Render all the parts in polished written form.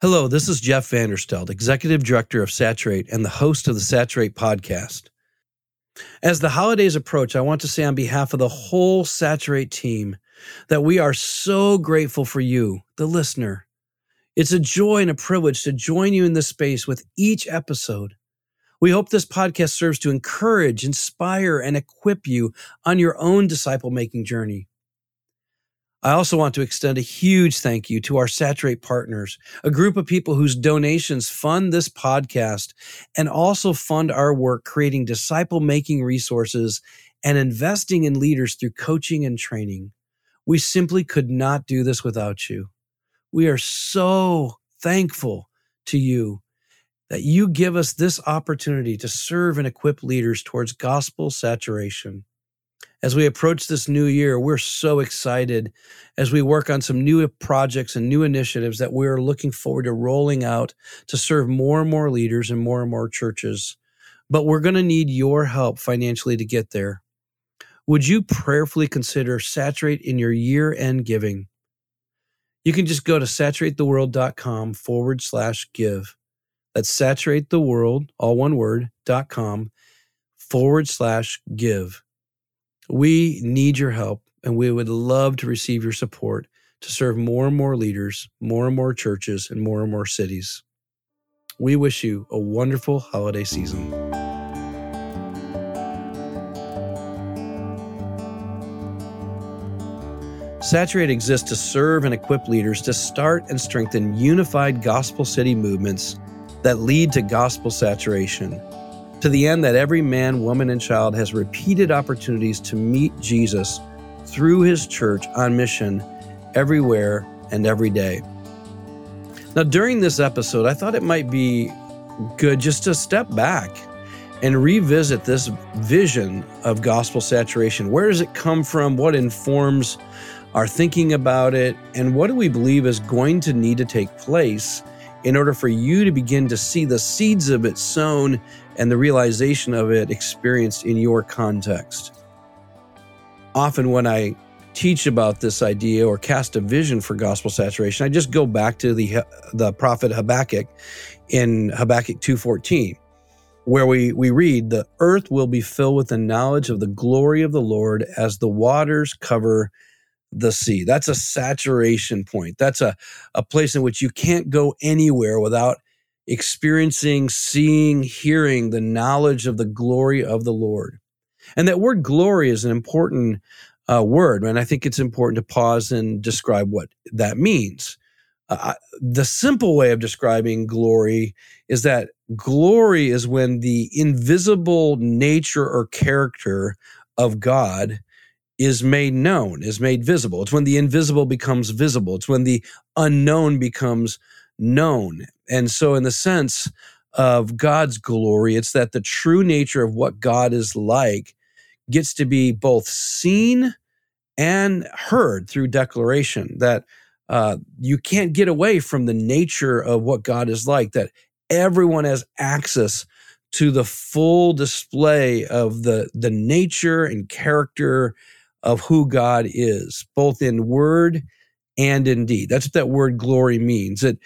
Hello, this is Jeff Vanderstelt, Executive Director of Saturate and the host of the Saturate podcast. As the holidays approach, I want to say on behalf of the whole Saturate team that we are so grateful for you, the listener. It's a joy and a privilege to join you in this space with each episode. We hope this podcast serves to encourage, inspire, and equip you on your own disciple-making journey. I also want to extend a huge thank you to our Saturate partners, a group of people whose donations fund this podcast and also fund our work creating disciple-making resources and investing in leaders through coaching and training. We simply could not do this without you. We are so thankful to you that you give us this opportunity to serve and equip leaders towards gospel saturation. As we approach this new year, we're so excited as we work on some new projects and new initiatives that we're looking forward to rolling out to serve more and more leaders and more churches. But we're going to need your help financially to get there. Would you prayerfully consider Saturate in your year-end giving? You can just go to saturatetheworld.com/give. That's saturatetheworld, all one word, .com/give. We need your help, and we would love to receive your support to serve more and more leaders, more and more churches, and more cities. We wish you a wonderful holiday season. Saturate exists to serve and equip leaders to start and strengthen unified gospel city movements that lead to gospel saturation, to the end that every man, woman, and child has repeated opportunities to meet Jesus through his church on mission everywhere and every day. Now, during this episode, I thought it might be good just to step back and revisit this vision of gospel saturation. Where does it come from? What informs our thinking about it? And what do we believe is going to need to take place in order for you to begin to see the seeds of it sown and the realization of it experienced in your context? Often when I teach about this idea or cast a vision for gospel saturation, I just go back to the prophet Habakkuk in Habakkuk 2:14, where we read, "The earth will be filled with the knowledge of the glory of the Lord as the waters cover the sea." That's a saturation point. That's a place in which you can't go anywhere without experiencing, seeing, hearing the knowledge of the glory of the Lord. And that word glory is an important word, and I think it's important to pause and describe what that means. The simple way of describing glory is that glory is when the invisible nature or character of God is made known, is made visible. It's when the invisible becomes visible. It's when the unknown becomes known. And so in the sense of God's glory, it's that the true nature of what God is like gets to be both seen and heard through declaration, that you can't get away from the nature of what God is like, that everyone has access to the full display of the nature and character of who God is, both in word and in deed. That's what that word glory means. It,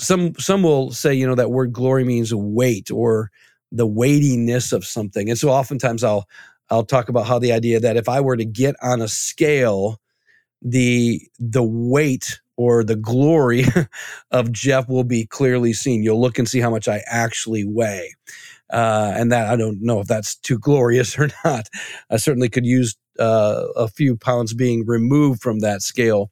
some will say, you know, that word glory means weight or the weightiness of something. And so oftentimes I'll talk about how the idea that if I were to get on a scale, the weight or the glory of Jeff will be clearly seen. You'll look and see how much I actually weigh. And that, I don't know if that's too glorious or not. I certainly could use a few pounds being removed from that scale.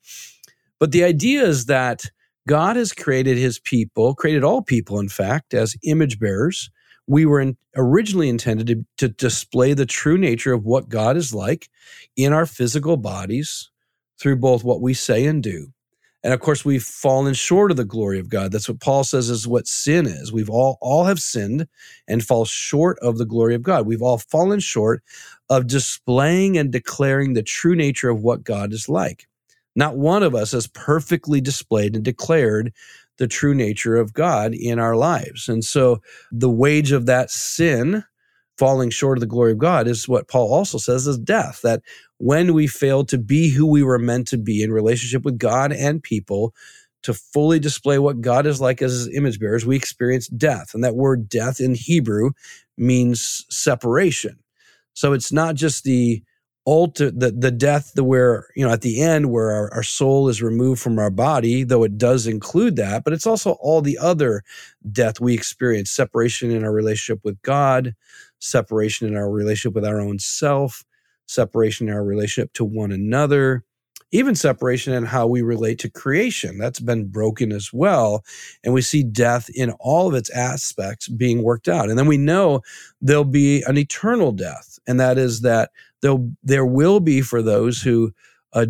But the idea is that God has created his people, created all people, in fact, as image bearers. We were originally intended to display the true nature of what God is like in our physical bodies through both what we say and do. And of course, we've fallen short of the glory of God. That's what Paul says is what sin is. We've all have sinned and fall short of the glory of God. We've all fallen short of displaying and declaring the true nature of what God is like. Not one of us has perfectly displayed and declared the true nature of God in our lives. And so the wage of that sin, falling short of the glory of God, is what Paul also says is death, that when we fail to be who we were meant to be in relationship with God and people, to fully display what God is like as his image bearers, we experience death. And that word death in Hebrew means separation. So it's not just the death where, you know, at the end where our soul is removed from our body, though it does include that, but it's also all the other death we experience, separation in our relationship with God, separation in our relationship with our own self, separation in our relationship to one another, even separation in how we relate to creation. That's been broken as well. And we see death in all of its aspects being worked out. And then we know there'll be an eternal death. And that is that there will be, for those who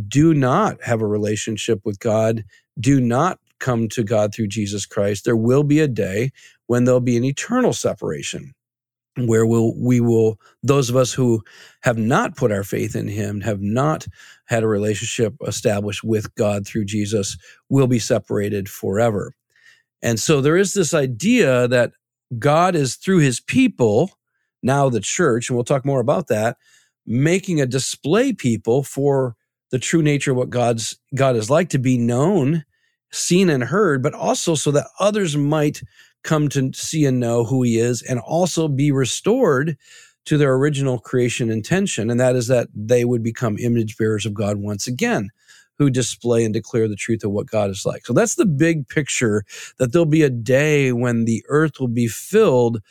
do not have a relationship with God, do not come to God through Jesus Christ, there will be a day when there'll be an eternal separation, where we will, those of us who have not put our faith in him, have not had a relationship established with God through Jesus, will be separated forever. And so there is this idea that God is, through his people, now the church, and we'll talk more about that, making a display people for the true nature of what God is like, to be known, seen and heard, but also so that others might come to see and know who he is, and also be restored to their original creation intention. And that is that they would become image bearers of God once again, who display and declare the truth of what God is like. So that's the big picture, that there'll be a day when the earth will be filled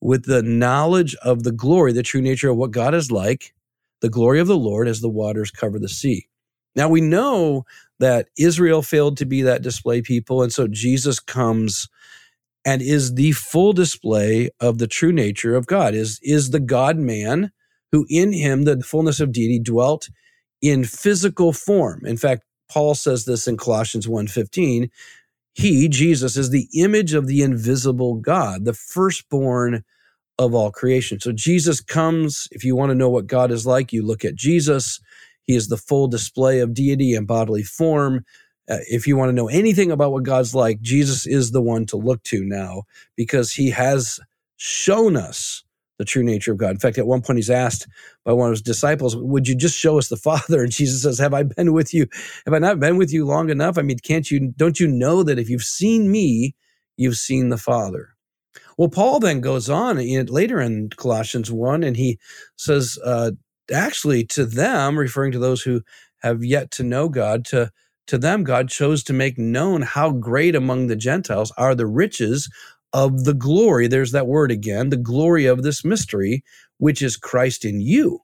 with the knowledge of the glory, the true nature of what God is like, the glory of the Lord as the waters cover the sea. Now we know that Israel failed to be that display people, and so Jesus comes and is the full display of the true nature of God, is the God-man who in him, the fullness of deity, dwelt in physical form. In fact, Paul says this in Colossians 1:15, he, Jesus, is the image of the invisible God, the firstborn of all creation. So Jesus comes. If you want to know what God is like, you look at Jesus. He is the full display of deity in bodily form. If you want to know anything about what God's like, Jesus is the one to look to now, because he has shown us the true nature of God. In fact, at one point he's asked by one of his disciples, would you just show us the Father? And Jesus says, have I been with you? Have I not been with you long enough? I mean, don't you know that if you've seen me, you've seen the Father? Well, Paul then goes on later in Colossians 1, and he says, actually to them, referring to those who have yet to know God, to them, God chose to make known how great among the Gentiles are the riches of the glory. There's that word again, the glory of this mystery, which is Christ in you,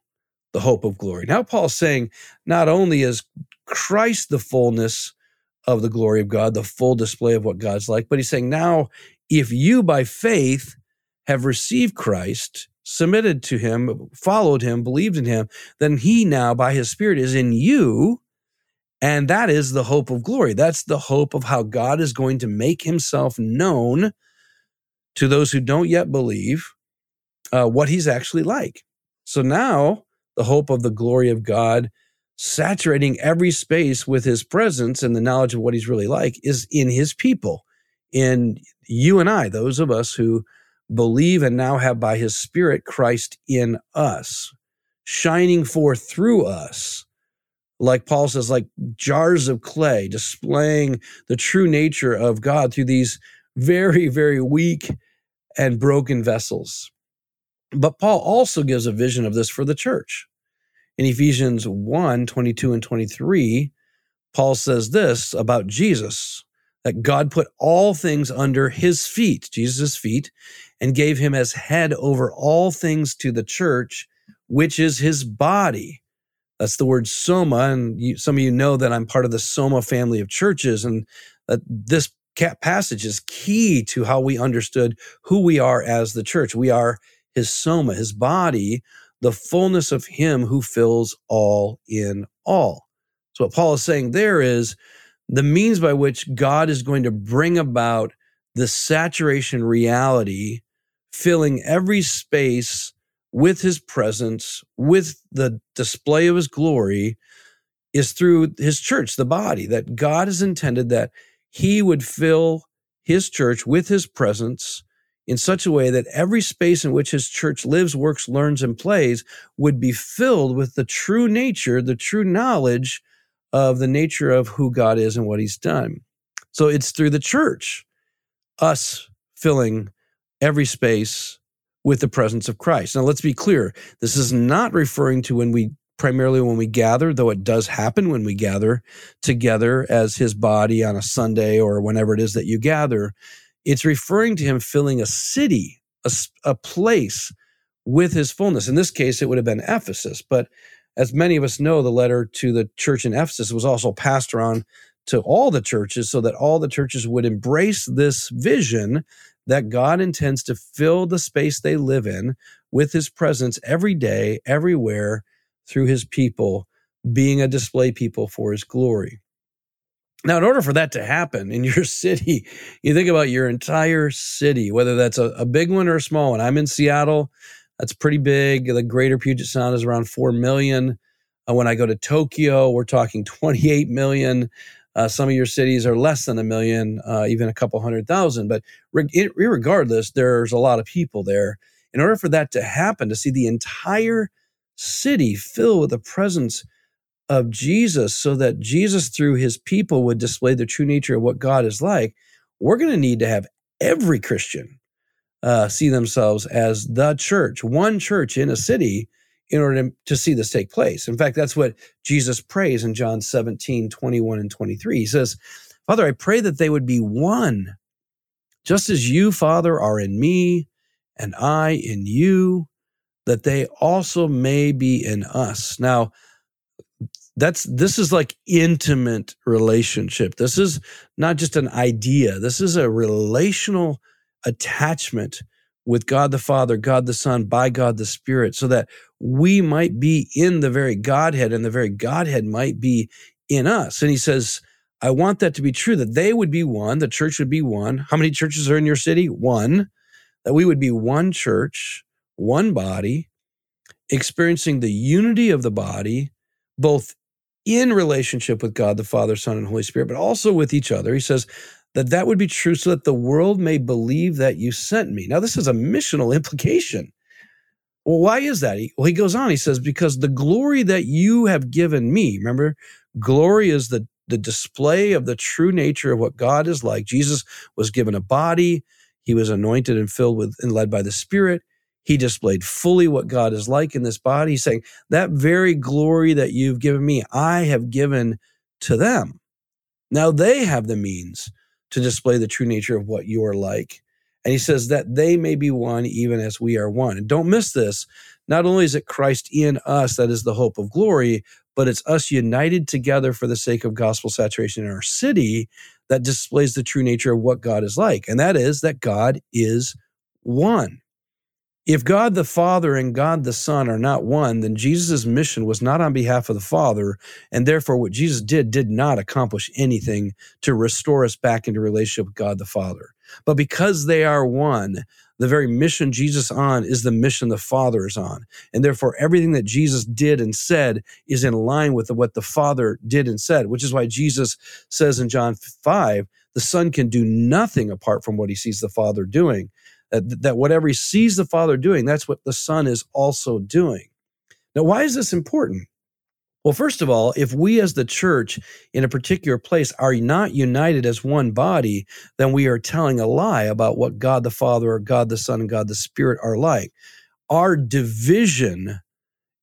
the hope of glory. Now Paul's saying, not only is Christ the fullness of the glory of God, the full display of what God's like, but he's saying, now, if you by faith have received Christ, submitted to him, followed him, believed in him, then he now by his Spirit is in you. And that is the hope of glory. That's the hope of how God is going to make himself known to those who don't yet believe what he's actually like. So now the hope of the glory of God saturating every space with his presence and the knowledge of what he's really like is in his people, in you and I, those of us who believe and now have by his Spirit Christ in us, shining forth through us, like Paul says, like jars of clay, displaying the true nature of God through these very, very weak and broken vessels. But Paul also gives a vision of this for the church. In Ephesians 1, 22 and 23, Paul says this about Jesus, that God put all things under his feet, Jesus' feet, and gave him as head over all things to the church, which is his body. That's the word Soma, and some of you know that I'm part of the Soma family of churches, and that this passage is key to how we understood who we are as the church. We are his Soma, his body, the fullness of him who fills all in all. So what Paul is saying there is the means by which God is going to bring about the saturation reality, filling every space with his presence, with the display of his glory, is through his church, the body, that God has intended that he would fill his church with his presence in such a way that every space in which his church lives, works, learns, and plays would be filled with the true nature, the true knowledge of the nature of who God is and what he's done. So it's through the church, us filling every space with the presence of Christ. Now, let's be clear. This is not referring to when we gather, though it does happen when we gather together as his body on a Sunday or whenever it is that you gather. It's referring to him filling a city, a place with his fullness. In this case, it would have been Ephesus. But as many of us know, the letter to the church in Ephesus was also passed around to all the churches so that all the churches would embrace this vision that God intends to fill the space they live in with his presence every day, everywhere, through his people, being a display people for his glory. Now, in order for that to happen in your city, you think about your entire city, whether that's a big one or a small one. I'm in Seattle. That's pretty big. The greater Puget Sound is around 4 million. When I go to Tokyo, we're talking 28 million. Some of your cities are less than a million, even a couple 100,000. But regardless, there's a lot of people there. In order for that to happen, to see the entire city filled with the presence of Jesus so that Jesus through his people would display the true nature of what God is like, we're going to need to have every Christian see themselves as the church, one church in a city, in order to see this take place. In fact, that's what Jesus prays in John 17, 21 and 23. He says, Father, I pray that they would be one, just as you, Father, are in me and I in you, that they also may be in us. Now, this is like intimate relationship. This is not just an idea. This is a relational attachment with God the Father, God the Son, by God the Spirit, so that we might be in the very Godhead and the very Godhead might be in us. And he says, I want that to be true, that they would be one, the church would be one. How many churches are in your city? One. That we would be one church, one body, experiencing the unity of the body, both in relationship with God the Father, Son, and Holy Spirit, but also with each other. He says that would be true so that the world may believe that you sent me. Now, this is a missional implication. Well, why is that? He goes on, he says, because the glory that you have given me, remember, glory is the display of the true nature of what God is like. Jesus was given a body. He was anointed and filled with and led by the Spirit. He displayed fully what God is like in this body. He's saying, that very glory that you've given me, I have given to them. Now they have the means to display the true nature of what you are like. And he says that they may be one even as we are one. And don't miss this. Not only is it Christ in us that is the hope of glory, but it's us united together for the sake of gospel saturation in our city that displays the true nature of what God is like. And that is that God is one. If God the Father and God the Son are not one, then Jesus' mission was not on behalf of the Father, and therefore what Jesus did not accomplish anything to restore us back into relationship with God the Father. But because they are one, the very mission Jesus on is the mission the Father is on, and therefore everything that Jesus did and said is in line with what the Father did and said, which is why Jesus says in John 5, the Son can do nothing apart from what he sees the Father doing. That whatever he sees the Father doing, that's what the Son is also doing. Now, why is this important? Well, first of all, if we as the church in a particular place are not united as one body, then we are telling a lie about what God the Father or God the Son and God the Spirit are like. Our division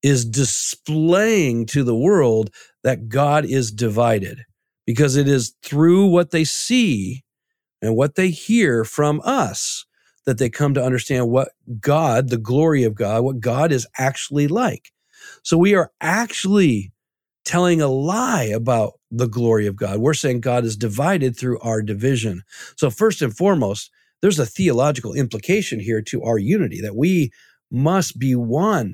is displaying to the world that God is divided, because it is through what they see and what they hear from us that they come to understand what God, the glory of God, what God is actually like. So we are actually telling a lie about the glory of God. We're saying God is divided through our division. So first and foremost, there's a theological implication here to our unity, that we must be one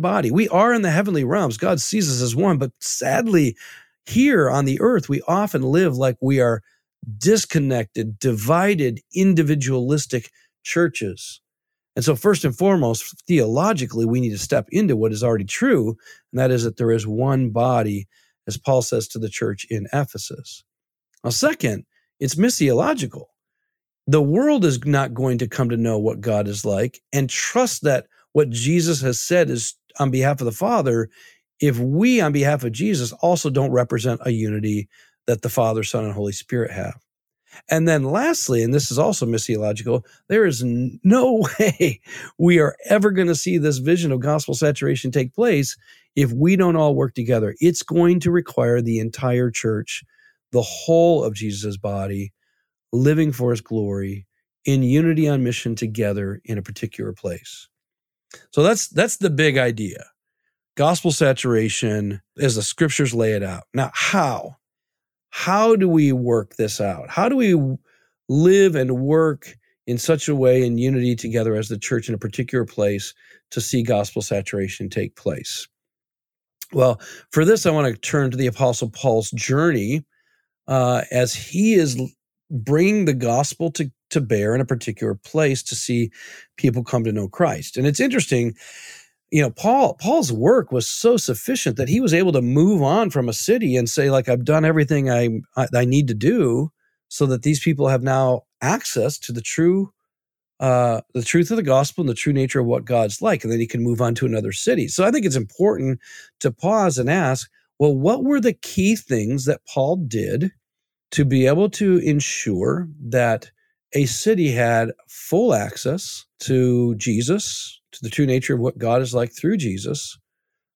body. We are in the heavenly realms. God sees us as one, but sadly, here on the earth, we often live like we are disconnected, divided, individualistic churches. And so first and foremost, theologically, we need to step into what is already true, and that is that there is one body, as Paul says to the church in Ephesus. Now, second, it's missiological. The world is not going to come to know what God is like and trust that what Jesus has said is on behalf of the Father if we, on behalf of Jesus, also don't represent a unity that the Father, Son, and Holy Spirit have. And then lastly, and this is also missiological, there is no way we are ever going to see this vision of gospel saturation take place if we don't all work together. It's going to require the entire church, the whole of Jesus' body, living for his glory, in unity on mission together in a particular place. So that's the big idea. Gospel saturation as the scriptures lay it out. Now, how? How do we work this out? How do we live and work in such a way in unity together as the church in a particular place to see gospel saturation take place? Well, for this, I want to turn to the Apostle Paul's journey as he is bringing the gospel to bear in a particular place to see people come to know Christ. And it's interesting, you know, Paul's work was so sufficient that he was able to move on from a city and say, like, I've done everything I need to do so that these people have now access to the truth of the gospel and the true nature of what God's like. And then he can move on to another city. So I think it's important to pause and ask, well, what were the key things that Paul did to be able to ensure that a city had full access to Jesus, to the true nature of what God is like through Jesus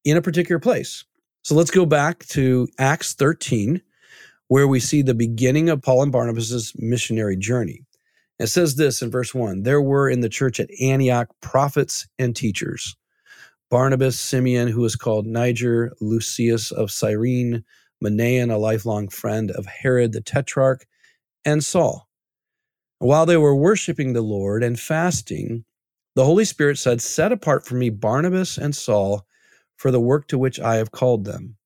in a particular place? So let's go back to Acts 13, where we see the beginning of Paul and Barnabas's missionary journey. It says this in verse 1, "There were in the church at Antioch prophets and teachers, Barnabas, Simeon, who was called Niger, Lucius of Cyrene, Manaen, a lifelong friend of Herod the Tetrarch, and Saul. While they were worshiping the Lord and fasting, the Holy Spirit said, 'Set apart for me Barnabas and Saul for the work to which I have called them.'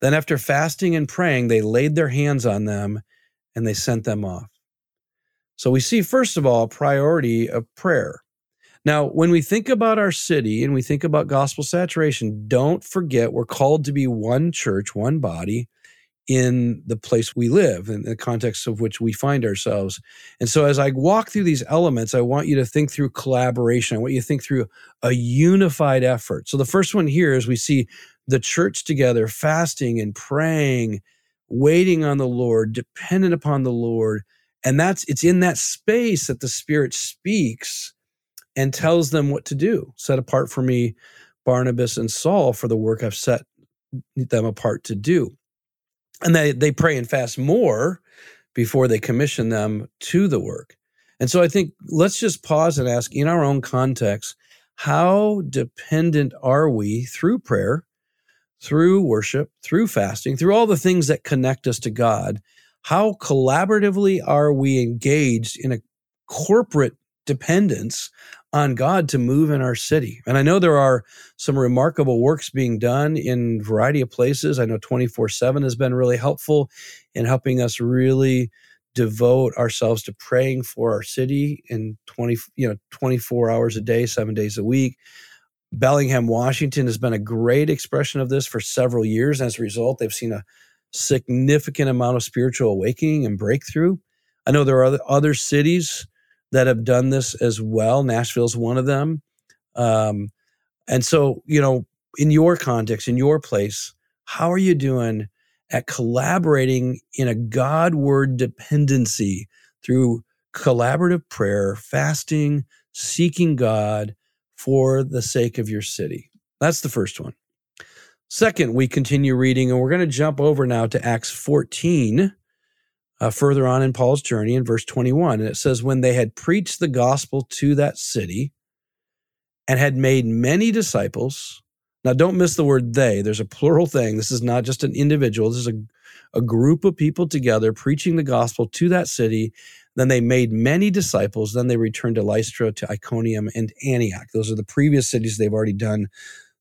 Then after fasting and praying, they laid their hands on them and they sent them off." So we see, first of all, priority of prayer. Now, when we think about our city and we think about gospel saturation, don't forget we're called to be one church, one body, in the place we live, in the context of which we find ourselves. And so as I walk through these elements, I want you to think through collaboration. I want you to think through a unified effort. So the first one here is we see the church together, fasting and praying, waiting on the Lord, dependent upon the Lord. And it's in that space that the Spirit speaks and tells them what to do. "Set apart for me Barnabas and Saul for the work I've set them apart to do." And they pray and fast more before they commission them to the work. And so I think let's just pause and ask, in our own context, how dependent are we through prayer, through worship, through fasting, through all the things that connect us to God? How collaboratively are we engaged in a corporate dependence on God to move in our city? And I know there are some remarkable works being done in a variety of places. I know 24/7 has been really helpful in helping us really devote ourselves to praying for our city in 24 hours a day, 7 days a week. Bellingham, Washington has been a great expression of this for several years. As a result, they've seen a significant amount of spiritual awakening and breakthrough. I know there are other cities that have done this as well. Nashville's one of them. And so, you know, in your context, in your place, how are you doing at collaborating in a God-word dependency through collaborative prayer, fasting, seeking God for the sake of your city? That's the first one. Second, we continue reading, and we're going to jump over now to Acts 14, further on in Paul's journey in verse 21. And it says, "When they had preached the gospel to that city and had made many disciples." Now, don't miss the word "they." There's a plural thing. This is not just an individual. This is a group of people together preaching the gospel to that city. Then they made many disciples. Then they returned to Lystra, to Iconium, and Antioch. Those are the previous cities they've already done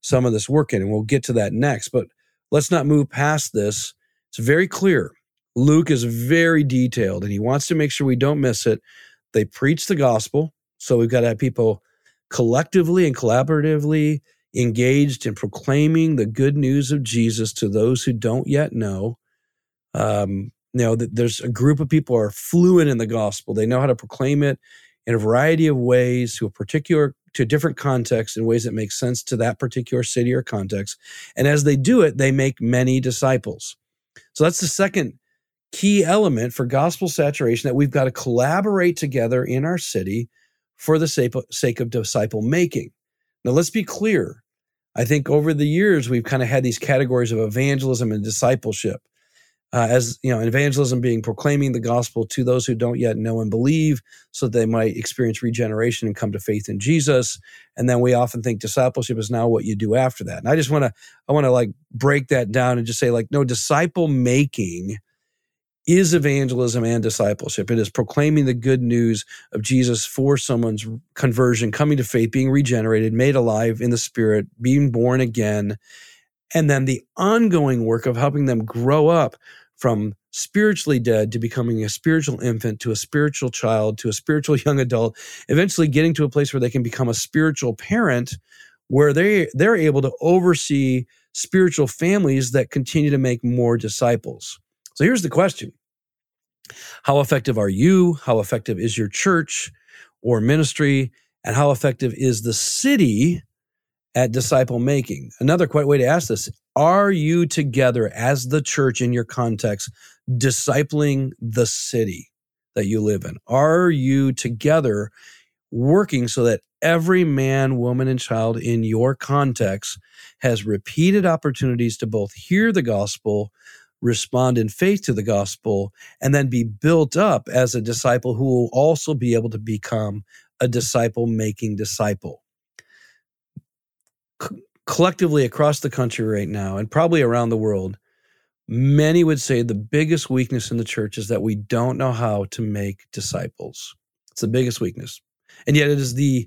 some of this work in, and we'll get to that next. But let's not move past this. It's very clear. Luke is very detailed, and he wants to make sure we don't miss it. They preach the gospel, so we've got to have people collectively and collaboratively engaged in proclaiming the good news of Jesus to those who don't yet know. There's a group of people who are fluent in the gospel. They know how to proclaim it in a variety of ways to different contexts in ways that make sense to that particular city or context. And as they do it, they make many disciples. So that's the second key element for gospel saturation, that we've got to collaborate together in our city for the sake of disciple making. Now, let's be clear. I think over the years, we've kind of had these categories of evangelism and discipleship. As you know, evangelism being proclaiming the gospel to those who don't yet know and believe so that they might experience regeneration and come to faith in Jesus. And then we often think discipleship is now what you do after that. And I just want to, like break that down and just say like, no, disciple making is evangelism and discipleship. It is proclaiming the good news of Jesus for someone's conversion, coming to faith, being regenerated, made alive in the Spirit, being born again. And then the ongoing work of helping them grow up from spiritually dead to becoming a spiritual infant, to a spiritual child, to a spiritual young adult, eventually getting to a place where they can become a spiritual parent, where they're able to oversee spiritual families that continue to make more disciples. So here's the question. How effective are you? How effective is your church or ministry? And how effective is the city at disciple making? Another quite way to ask this, are you together as the church in your context discipling the city that you live in? Are you together working so that every man, woman, and child in your context has repeated opportunities to both hear the gospel, respond in faith to the gospel, and then be built up as a disciple who will also be able to become a disciple-making disciple? Collectively across the country right now, and probably around the world, many would say the biggest weakness in the church is that we don't know how to make disciples. It's the biggest weakness. And yet it is the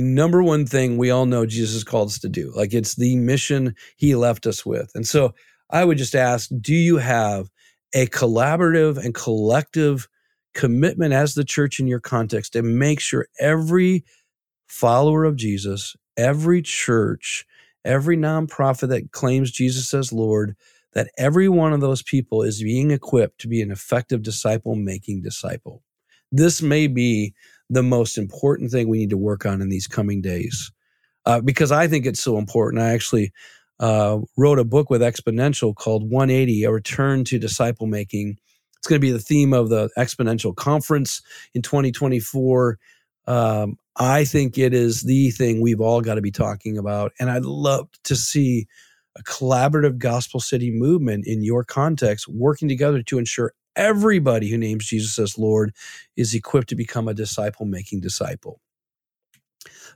number one thing we all know Jesus called us to do. Like, it's the mission he left us with. And so I would just ask, do you have a collaborative and collective commitment as the church in your context to make sure every follower of Jesus, every church, every nonprofit that claims Jesus as Lord, that every one of those people is being equipped to be an effective disciple-making disciple? This may be the most important thing we need to work on in these coming days, because I think it's so important. I actually wrote a book with Exponential called 180, A Return to Disciple Making. It's going to be the theme of the Exponential Conference in 2024. I think it is the thing we've all got to be talking about. And I'd love to see a collaborative gospel city movement in your context working together to ensure everybody who names Jesus as Lord is equipped to become a disciple-making disciple.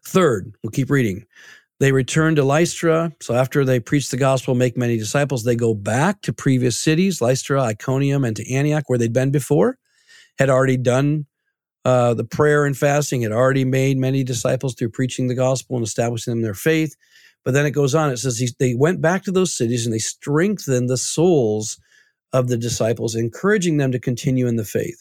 Third, we'll keep reading. They return to Lystra. So after they preach the gospel, make many disciples, they go back to previous cities, Lystra, Iconium, and to Antioch, where they'd been before, had already done the prayer and fasting, had already made many disciples through preaching the gospel and establishing them in their faith. But then it goes on. It says they went back to those cities and they strengthened the souls of the disciples, encouraging them to continue in the faith.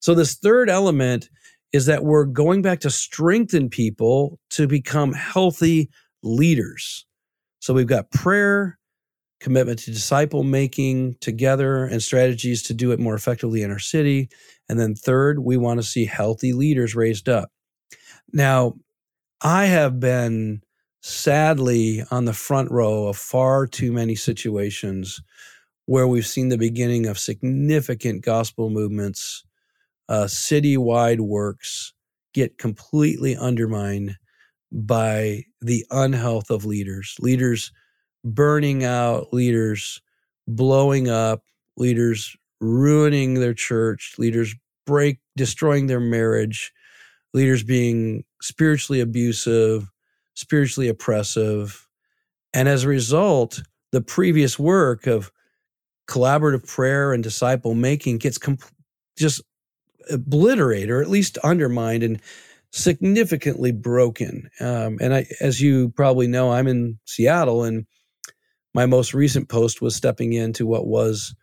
So this third element is that we're going back to strengthen people to become healthy leaders. So we've got prayer, commitment to disciple making together, and strategies to do it more effectively in our city. And then third, we want to see healthy leaders raised up. Now, I have been sadly on the front row of far too many situations where we've seen the beginning of significant gospel movements, citywide works get completely undermined by the unhealth of leaders burning out, leaders blowing up, leaders ruining their church, leaders destroying their marriage, leaders being spiritually abusive, spiritually oppressive. And as a result, the previous work of collaborative prayer and disciple making gets just obliterated, or at least undermined, and significantly broken. And as you probably know, I'm in Seattle, and my most recent post was stepping into what was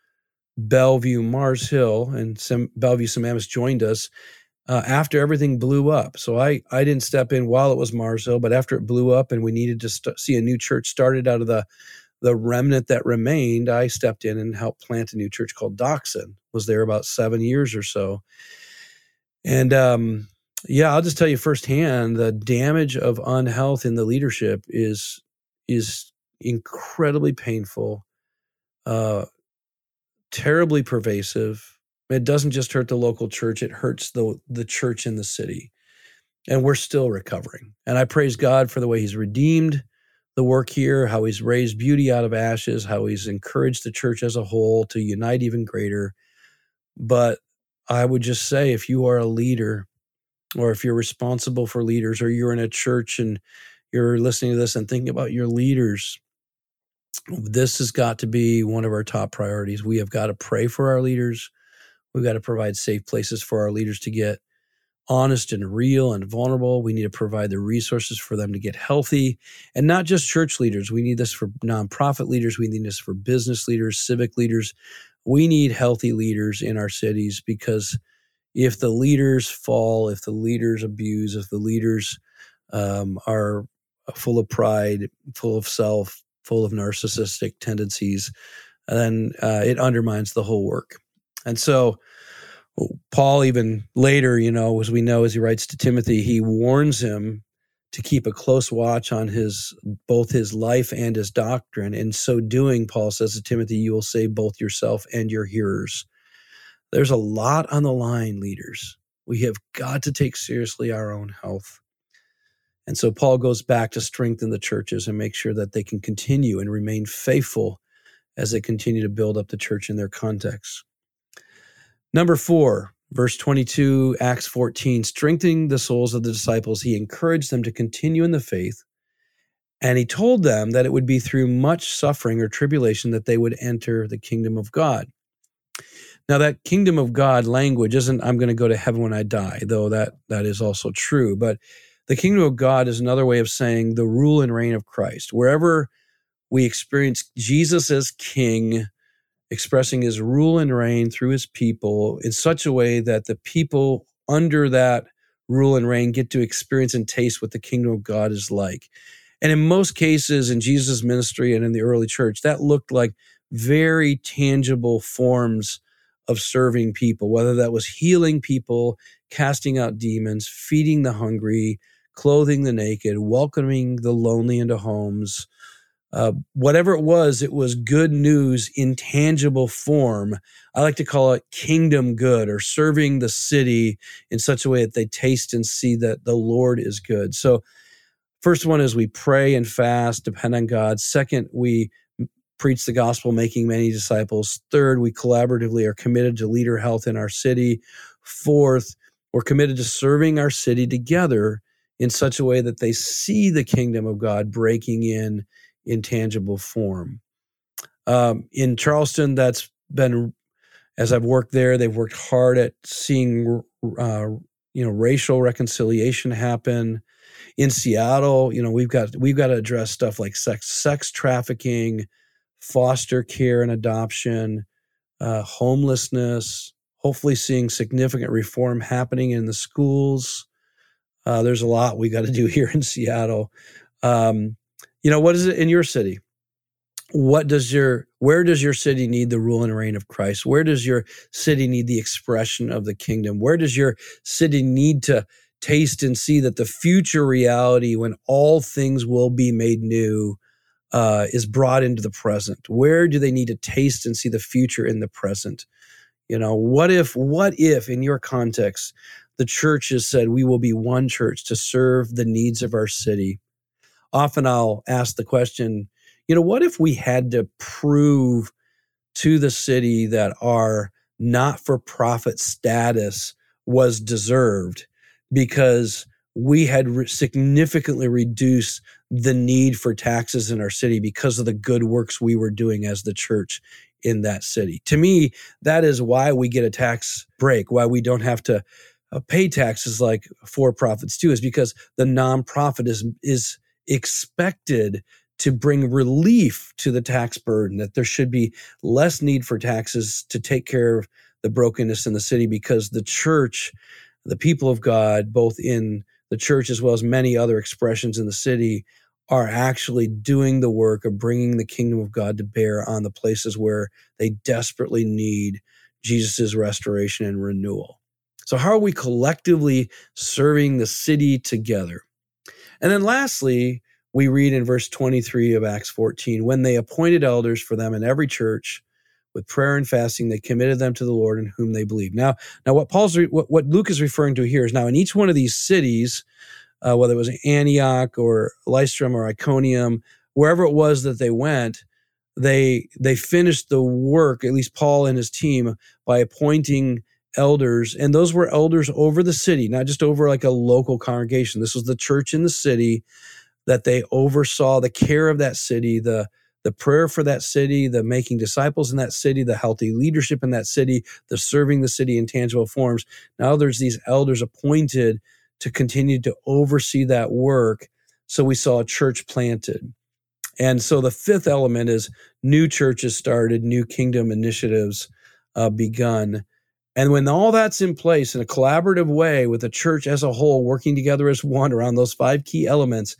Bellevue, Mars Hill, and Bellevue, Sammamish joined us after everything blew up. So I didn't step in while it was Mars Hill, but after it blew up and we needed to see a new church started out of the remnant that remained, I stepped in and helped plant a new church called Doxa. Was there about 7 years or so. And yeah, I'll just tell you firsthand, the damage of unhealth in the leadership is incredibly painful. terribly pervasive. It doesn't just hurt the local church, it hurts the church in the city. And we're still recovering. And I praise God for the way he's redeemed the work here, how he's raised beauty out of ashes, how he's encouraged the church as a whole to unite even greater. But I would just say, if you are a leader, or if you're responsible for leaders, or you're in a church and you're listening to this and thinking about your leaders, this has got to be one of our top priorities. We have got to pray for our leaders. We've got to provide safe places for our leaders to get honest and real and vulnerable. We need to provide the resources for them to get healthy. And not just church leaders. We need this for nonprofit leaders. We need this for business leaders, civic leaders. We need healthy leaders in our cities, because if the leaders fall, if the leaders abuse, if the leaders are full of pride, full of self, full of narcissistic tendencies, then it undermines the whole work. And so Paul, even later, as we know, as he writes to Timothy, he warns him to keep a close watch on both his life and his doctrine. In so doing, Paul says to Timothy, you will save both yourself and your hearers. There's a lot on the line, leaders. We have got to take seriously our own health. And so Paul goes back to strengthen the churches and make sure that they can continue and remain faithful as they continue to build up the church in their context. Number 4, verse 22, Acts 14, strengthening the souls of the disciples, he encouraged them to continue in the faith, and he told them that it would be through much suffering or tribulation that they would enter the kingdom of God. Now, that kingdom of God language isn't, I'm going to go to heaven when I die, though that is also true, but the kingdom of God is another way of saying the rule and reign of Christ. Wherever we experience Jesus as king, expressing his rule and reign through his people in such a way that the people under that rule and reign get to experience and taste what the kingdom of God is like. And in most cases in Jesus' ministry and in the early church, that looked like very tangible forms of serving people, whether that was healing people, casting out demons, feeding the hungry, clothing the naked, welcoming the lonely into homes. Whatever it was good news in tangible form. I like to call it kingdom good, or serving the city in such a way that they taste and see that the Lord is good. So first one is we pray and fast, depend on God. Second, we preach the gospel, making many disciples. Third, we collaboratively are committed to leader health in our city. Fourth, we're committed to serving our city together in such a way that they see the kingdom of God breaking in tangible form. In Charleston, that's been, as I've worked there, they've worked hard at seeing, racial reconciliation happen. In Seattle, we've got to address stuff like sex trafficking, foster care and adoption, homelessness, hopefully seeing significant reform happening in the schools. There's a lot we got to do here in Seattle. What is it in your city? Where does your city need the rule and reign of Christ? Where does your city need the expression of the kingdom? Where does your city need to taste and see that the future reality, when all things will be made new, is brought into the present? Where do they need to taste and see the future in the present? What if in your context, the church has said, we will be one church to serve the needs of our city? Often I'll ask the question, what if we had to prove to the city that our not-for-profit status was deserved because we had significantly reduced the need for taxes in our city because of the good works we were doing as the church in that city? To me, that is why we get a tax break, why we don't have to pay taxes like for-profits too, is because the nonprofit is expected to bring relief to the tax burden, that there should be less need for taxes to take care of the brokenness in the city because the church, the people of God, both in the church as well as many other expressions in the city, are actually doing the work of bringing the kingdom of God to bear on the places where they desperately need Jesus's restoration and renewal. So how are we collectively serving the city together? And then lastly, we read in verse 23 of Acts 14, when they appointed elders for them in every church, with prayer and fasting, they committed them to the Lord in whom they believed. Now what Luke is referring to here is now in each one of these cities, whether it was Antioch or Lystra or Iconium, wherever it was that they went, they finished the work, at least Paul and his team, by appointing elders. And those were elders over the city, not just over like a local congregation. This was the church in the city that they oversaw the care of that city, the prayer for that city, the making disciples in that city, the healthy leadership in that city, the serving the city in tangible forms. Now there's these elders appointed to continue to oversee that work. So we saw a church planted. And so the fifth element is new churches started, new kingdom initiatives begun. And when all that's in place in a collaborative way with the church as a whole, working together as one around those five key elements,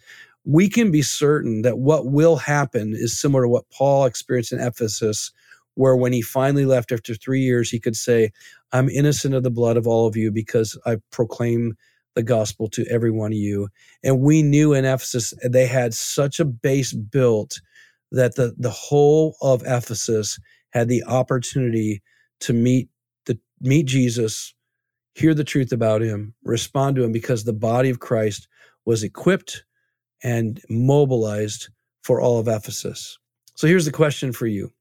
we can be certain that what will happen is similar to what Paul experienced in Ephesus, where when he finally left after 3 years, he could say, I'm innocent of the blood of all of you because I proclaim the gospel to every one of you. And we knew in Ephesus, they had such a base built that the whole of Ephesus had the opportunity to meet Jesus, hear the truth about him, respond to him, because the body of Christ was equipped and mobilized for all of Ephesus. So here's the question for you.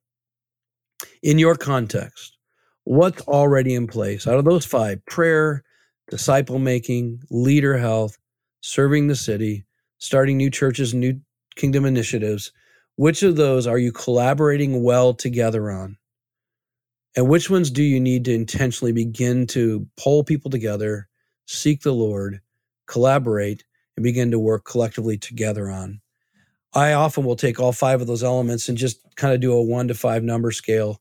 In your context, what's already in place? Out of those five, prayer, disciple-making, leader health, serving the city, starting new churches, new kingdom initiatives, which of those are you collaborating well together on? And which ones do you need to intentionally begin to pull people together, seek the Lord, collaborate, and begin to work collectively together on? I often will take all five of those elements and just kind of do a 1 to 5 number scale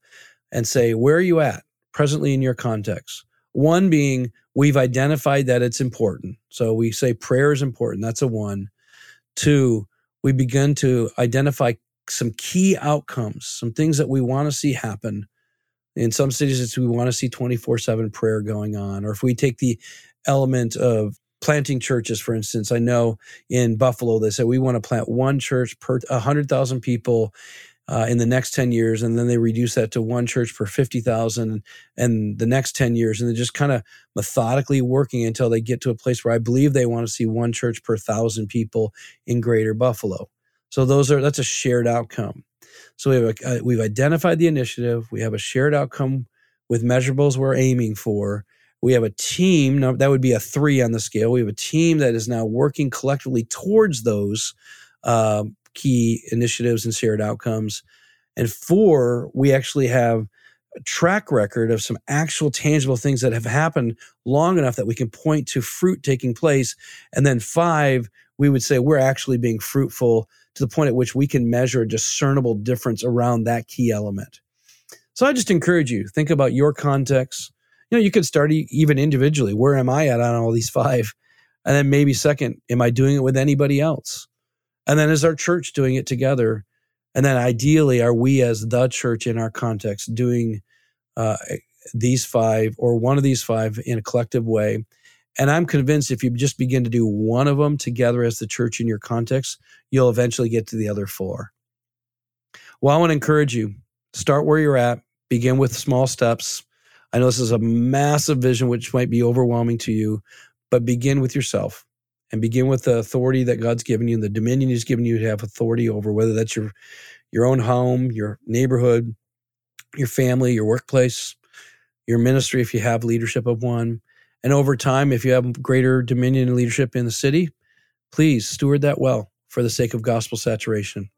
and say, where are you at presently in your context? 1 being, we've identified that it's important. So we say prayer is important. That's a 1. 2, we begin to identify some key outcomes, some things that we want to see happen. In some cities, it's we want to see 24/7 prayer going on. Or if we take the element of planting churches, for instance, I know in Buffalo, they said we want to plant 1 church per 100,000 people in the next 10 years. And then they reduce that to 1 church per 50,000 in the next 10 years. And they're just kind of methodically working until they get to a place where I believe they want to see 1 church per 1,000 people in greater Buffalo. So that's a shared outcome. So we've identified the initiative. We have a shared outcome with measurables we're aiming for. We have a team. Now that would be a 3 on the scale. We have a team that is now working collectively towards those key initiatives and shared outcomes. And 4, we actually have a track record of some actual tangible things that have happened long enough that we can point to fruit taking place. And then 5, we would say we're actually being fruitful to the point at which we can measure a discernible difference around that key element. So I just encourage you, think about your context. You know, you could start even individually. Where am I at on all these 5? And then maybe second, am I doing it with anybody else? And then is our church doing it together? And then ideally, are we as the church in our context doing these 5 or one of these 5 in a collective way? And I'm convinced if you just begin to do one of them together as the church in your context, you'll eventually get to the other 4. Well, I want to encourage you, start where you're at, begin with small steps. I know this is a massive vision, which might be overwhelming to you, but begin with yourself and begin with the authority that God's given you and the dominion he's given you to have authority over, whether that's your own home, your neighborhood, your family, your workplace, your ministry, if you have leadership of one. And over time, if you have greater dominion and leadership in the city, please steward that well for the sake of gospel saturation.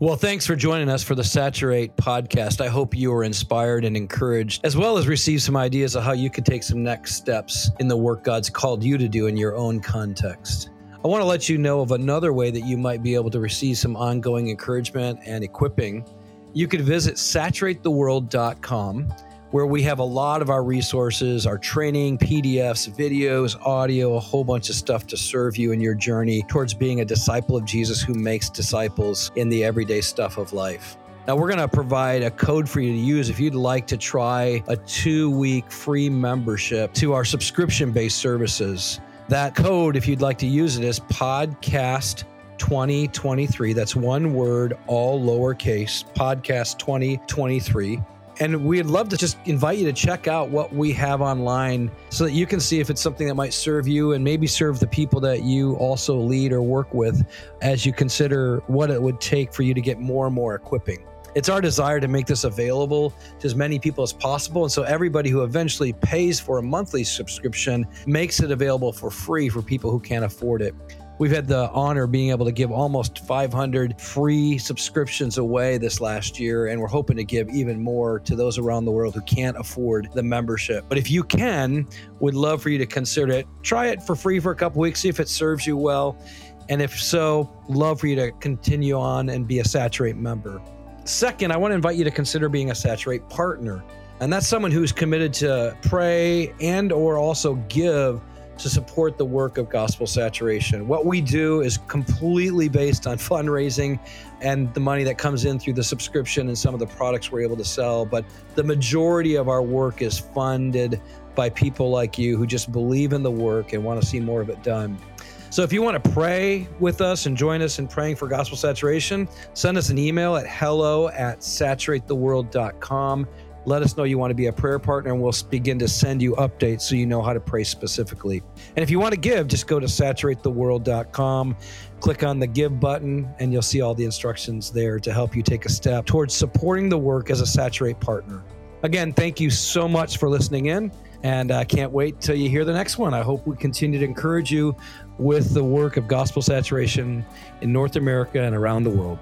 Well, thanks for joining us for the Saturate podcast. I hope you are inspired and encouraged, as well as receive some ideas of how you could take some next steps in the work God's called you to do in your own context. I want to let you know of another way that you might be able to receive some ongoing encouragement and equipping. You could visit saturatetheworld.com, where we have a lot of our resources, our training, PDFs, videos, audio, a whole bunch of stuff to serve you in your journey towards being a disciple of Jesus who makes disciples in the everyday stuff of life. Now, we're going to provide a code for you to use if you'd like to try a 2-week free membership to our subscription-based services. That code, if you'd like to use it, is podcast 2023. That's one word, all lowercase, podcast 2023. And we'd love to just invite you to check out what we have online so that you can see if it's something that might serve you and maybe serve the people that you also lead or work with as you consider what it would take for you to get more and more equipping. It's our desire to make this available to as many people as possible. And so everybody who eventually pays for a monthly subscription makes it available for free for people who can't afford it. We've had the honor of being able to give almost 500 free subscriptions away this last year, and we're hoping to give even more to those around the world who can't afford the membership. But if you can, we'd love for you to consider it. Try it for free for a couple weeks, see if it serves you well. And if so, love for you to continue on and be a Saturate member. Second, I want to invite you to consider being a Saturate partner. And that's someone who's committed to pray and or also give to support the work of Gospel Saturation. What we do is completely based on fundraising and the money that comes in through the subscription and some of the products we're able to sell. But the majority of our work is funded by people like you who just believe in the work and want to see more of it done. So if you want to pray with us and join us in praying for Gospel Saturation, send us an email at hello@saturatetheworld.com. Let us know you want to be a prayer partner, and we'll begin to send you updates so you know how to pray specifically. And if you want to give, just go to saturatetheworld.com, click on the give button, and you'll see all the instructions there to help you take a step towards supporting the work as a Saturate partner. Again, thank you so much for listening in, and I can't wait till you hear the next one. I hope we continue to encourage you with the work of Gospel Saturation in North America and around the world.